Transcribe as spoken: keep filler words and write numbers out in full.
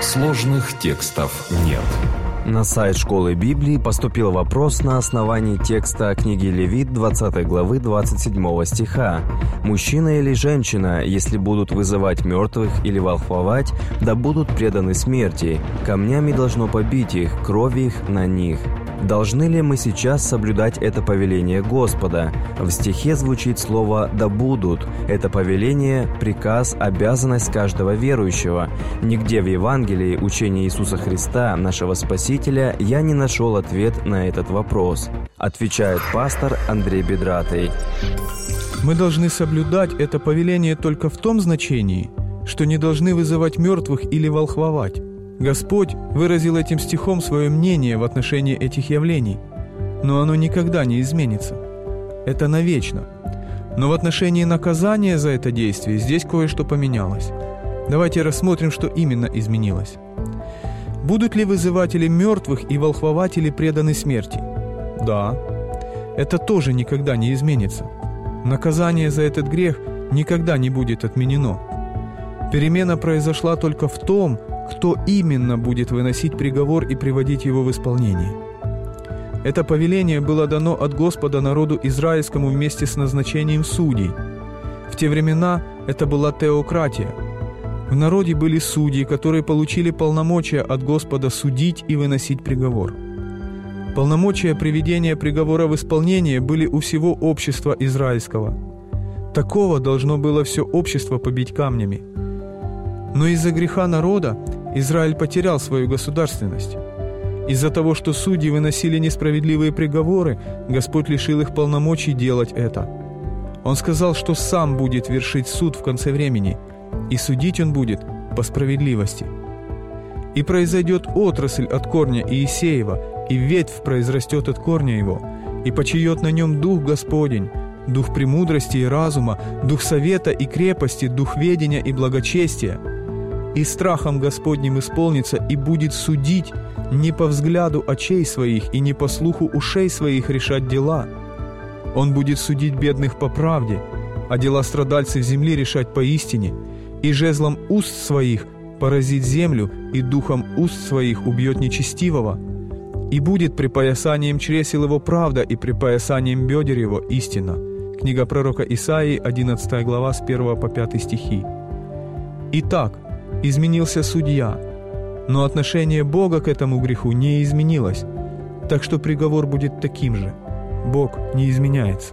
Сложных текстов нет. На сайт Школы Библии поступил вопрос на основании текста книги Левит двадцатой главы двадцать седьмого стиха. «Мужчина или женщина, если будут вызывать мертвых или волхвовать, да будут преданы смерти, камнями должно побить их, крови их на них». Должны ли мы сейчас соблюдать это повеление Господа? В стихе звучит слово «да будут». Это повеление, приказ, обязанность каждого верующего. Нигде в Евангелии, учении Иисуса Христа, нашего Спасителя, я не нашел ответ на этот вопрос. Отвечает пастор Андрей Бедратый. Мы должны соблюдать это повеление только в том значении, что не должны вызывать мертвых или волхвовать. Господь выразил этим стихом свое мнение в отношении этих явлений, но оно никогда не изменится. Это навечно. Но в отношении наказания за это действие здесь кое-что поменялось. Давайте рассмотрим, что именно изменилось. Будут ли вызыватели мертвых и волхвователи преданы смерти? Да. Это тоже никогда не изменится. Наказание за этот грех никогда не будет отменено. Перемена произошла только в том, кто именно будет выносить приговор и приводить его в исполнение. Это повеление было дано от Господа народу израильскому вместе с назначением судей. В те времена это была теократия. В народе были судьи, которые получили полномочия от Господа судить и выносить приговор. Полномочия приведения приговора в исполнение были у всего общества израильского. Такого должно было все общество побить камнями. Но из-за греха народа Израиль потерял свою государственность. Из-за того, что судьи выносили несправедливые приговоры, Господь лишил их полномочий делать это. Он сказал, что сам будет вершить суд в конце времени, и судить он будет по справедливости. И произойдет отрасль от корня Иисеева, и ветвь произрастет от корня его, и почиет на нем Дух Господень, Дух премудрости и разума, Дух совета и крепости, Дух ведения и благочестия. И страхом Господним исполнится, и будет судить не по взгляду очей своих и не по слуху ушей своих решать дела. Он будет судить бедных по правде, а дела страдальцев земли решать поистине, и жезлом уст своих поразит землю, и духом уст своих убьет нечестивого. И будет припоясанием чресел его правда, и припоясанием бедер его истина. Книга пророка Исаии, одиннадцатая глава, с первого по пятый стихи. Итак, изменился судья, но отношение Бога к этому греху не изменилось, так что приговор будет таким же. Бог не изменяется.